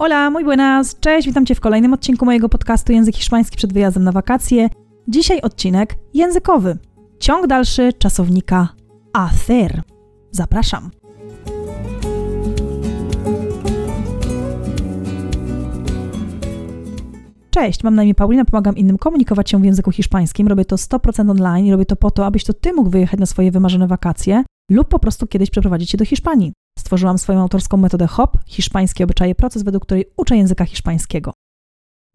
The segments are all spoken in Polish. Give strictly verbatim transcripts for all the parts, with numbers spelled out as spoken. Hola, muy buenas, cześć, witam Cię w kolejnym odcinku mojego podcastu Język Hiszpański przed wyjazdem na wakacje. Dzisiaj odcinek językowy. Ciąg dalszy czasownika hacer. Zapraszam. Cześć, mam na imię Paulina, pomagam innym komunikować się w języku hiszpańskim. Robię to sto procent online i robię to po to, abyś to Ty mógł wyjechać na swoje wymarzone wakacje lub po prostu kiedyś przeprowadzić się do Hiszpanii. Stworzyłam swoją autorską metodę H O P, hiszpańskie obyczaje, proces, według której uczę języka hiszpańskiego.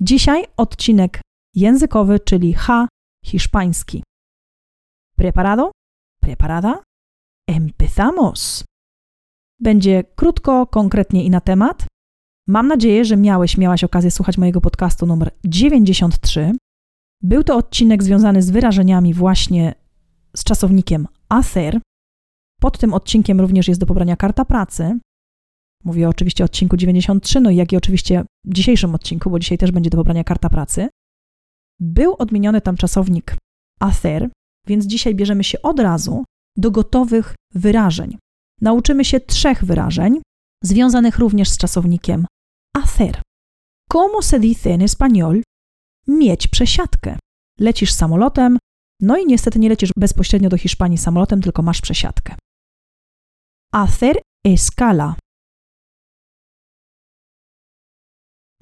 Dzisiaj odcinek językowy, czyli H, hiszpański. Preparado? Preparada? Empezamos! Będzie krótko, konkretnie i na temat. Mam nadzieję, że miałeś, miałaś okazję słuchać mojego podcastu numer dziewięćdziesiąt trzy. Był to odcinek związany z wyrażeniami właśnie z czasownikiem hacer. Pod tym odcinkiem również jest do pobrania karta pracy. Mówię oczywiście o odcinku dziewięćdziesiąt trzy, no i jak i oczywiście w dzisiejszym odcinku, bo dzisiaj też będzie do pobrania karta pracy. Był odmieniony tam czasownik hacer, więc dzisiaj bierzemy się od razu do gotowych wyrażeń. Nauczymy się trzech wyrażeń, związanych również z czasownikiem hacer. Como se dice en español? Mieć przesiadkę. Lecisz samolotem, no i niestety nie lecisz bezpośrednio do Hiszpanii samolotem, tylko masz przesiadkę. Hacer escala.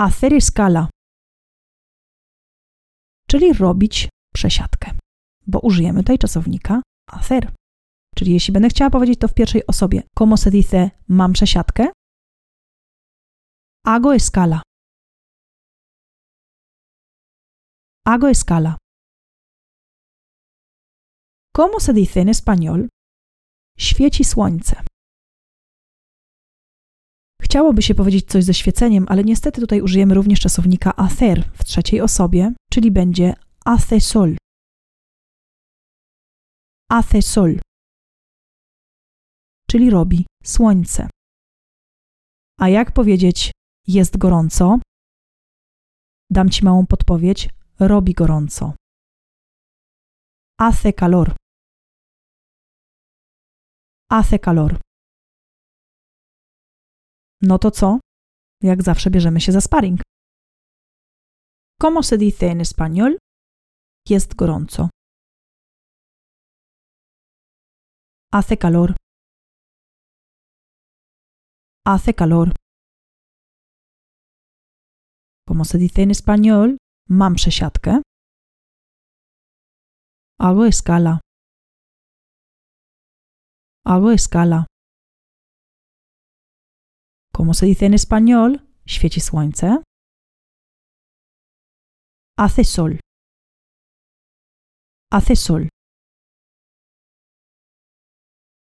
Hacer escala. Czyli robić przesiadkę. Bo użyjemy tutaj czasownika hacer. Czyli jeśli będę chciała powiedzieć to w pierwszej osobie, como se dice, mam przesiadkę, hago escala. Hago escala. Como se dice en español? Świeci słońce. Chciałoby się powiedzieć coś ze świeceniem, ale niestety tutaj użyjemy również czasownika hacer w trzeciej osobie, czyli będzie hace sol. Hace sol. Czyli robi słońce. A jak powiedzieć jest gorąco? Dam Ci małą podpowiedź. Robi gorąco. Hace calor. Hace calor. No to co? Jak zawsze bierzemy się za sparring. Como se dice en español? Jest gorąco. Hace calor. Hace calor. Como se dice en español, mam przesiadkę. Hago escala. Hago escala. Como se dice en español, świeci słońce. Hace sol. Hace sol.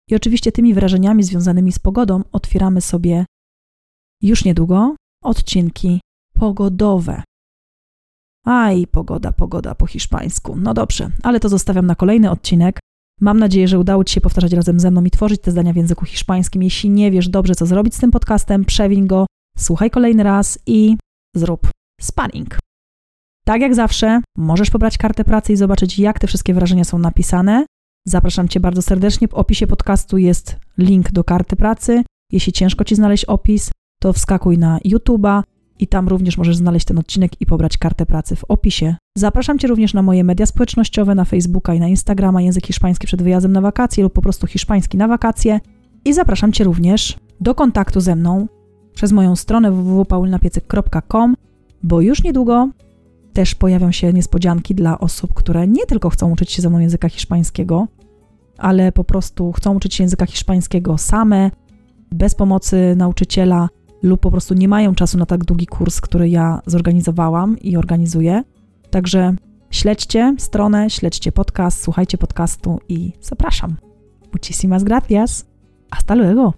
I oczywiście tymi wyrażeniami związanymi z pogodą otwieramy sobie już niedługo odcinki pogodowe. Aj, pogoda, pogoda po hiszpańsku. No dobrze, ale to zostawiam na kolejny odcinek. Mam nadzieję, że udało Ci się powtarzać razem ze mną i tworzyć te zdania w języku hiszpańskim. Jeśli nie wiesz dobrze, co zrobić z tym podcastem, przewiń go, słuchaj kolejny raz i zrób sparring. Tak jak zawsze, możesz pobrać kartę pracy i zobaczyć, jak te wszystkie wyrażenia są napisane. Zapraszam Cię bardzo serdecznie. W opisie podcastu jest link do karty pracy. Jeśli ciężko Ci znaleźć opis, to wskakuj na YouTube'a i tam również możesz znaleźć ten odcinek i pobrać kartę pracy w opisie. Zapraszam Cię również na moje media społecznościowe, na Facebooka i na Instagrama Język Hiszpański przed wyjazdem na wakacje lub po prostu Hiszpański na wakacje. I zapraszam Cię również do kontaktu ze mną przez moją stronę w w w kropka paulina piecyk kropka com, bo już niedługo też pojawią się niespodzianki dla osób, które nie tylko chcą uczyć się ze mną języka hiszpańskiego, ale po prostu chcą uczyć się języka hiszpańskiego same, bez pomocy nauczyciela lub po prostu nie mają czasu na tak długi kurs, który ja zorganizowałam i organizuję. Także śledźcie stronę, śledźcie podcast, słuchajcie podcastu i zapraszam. Muchísimas gracias. Hasta luego.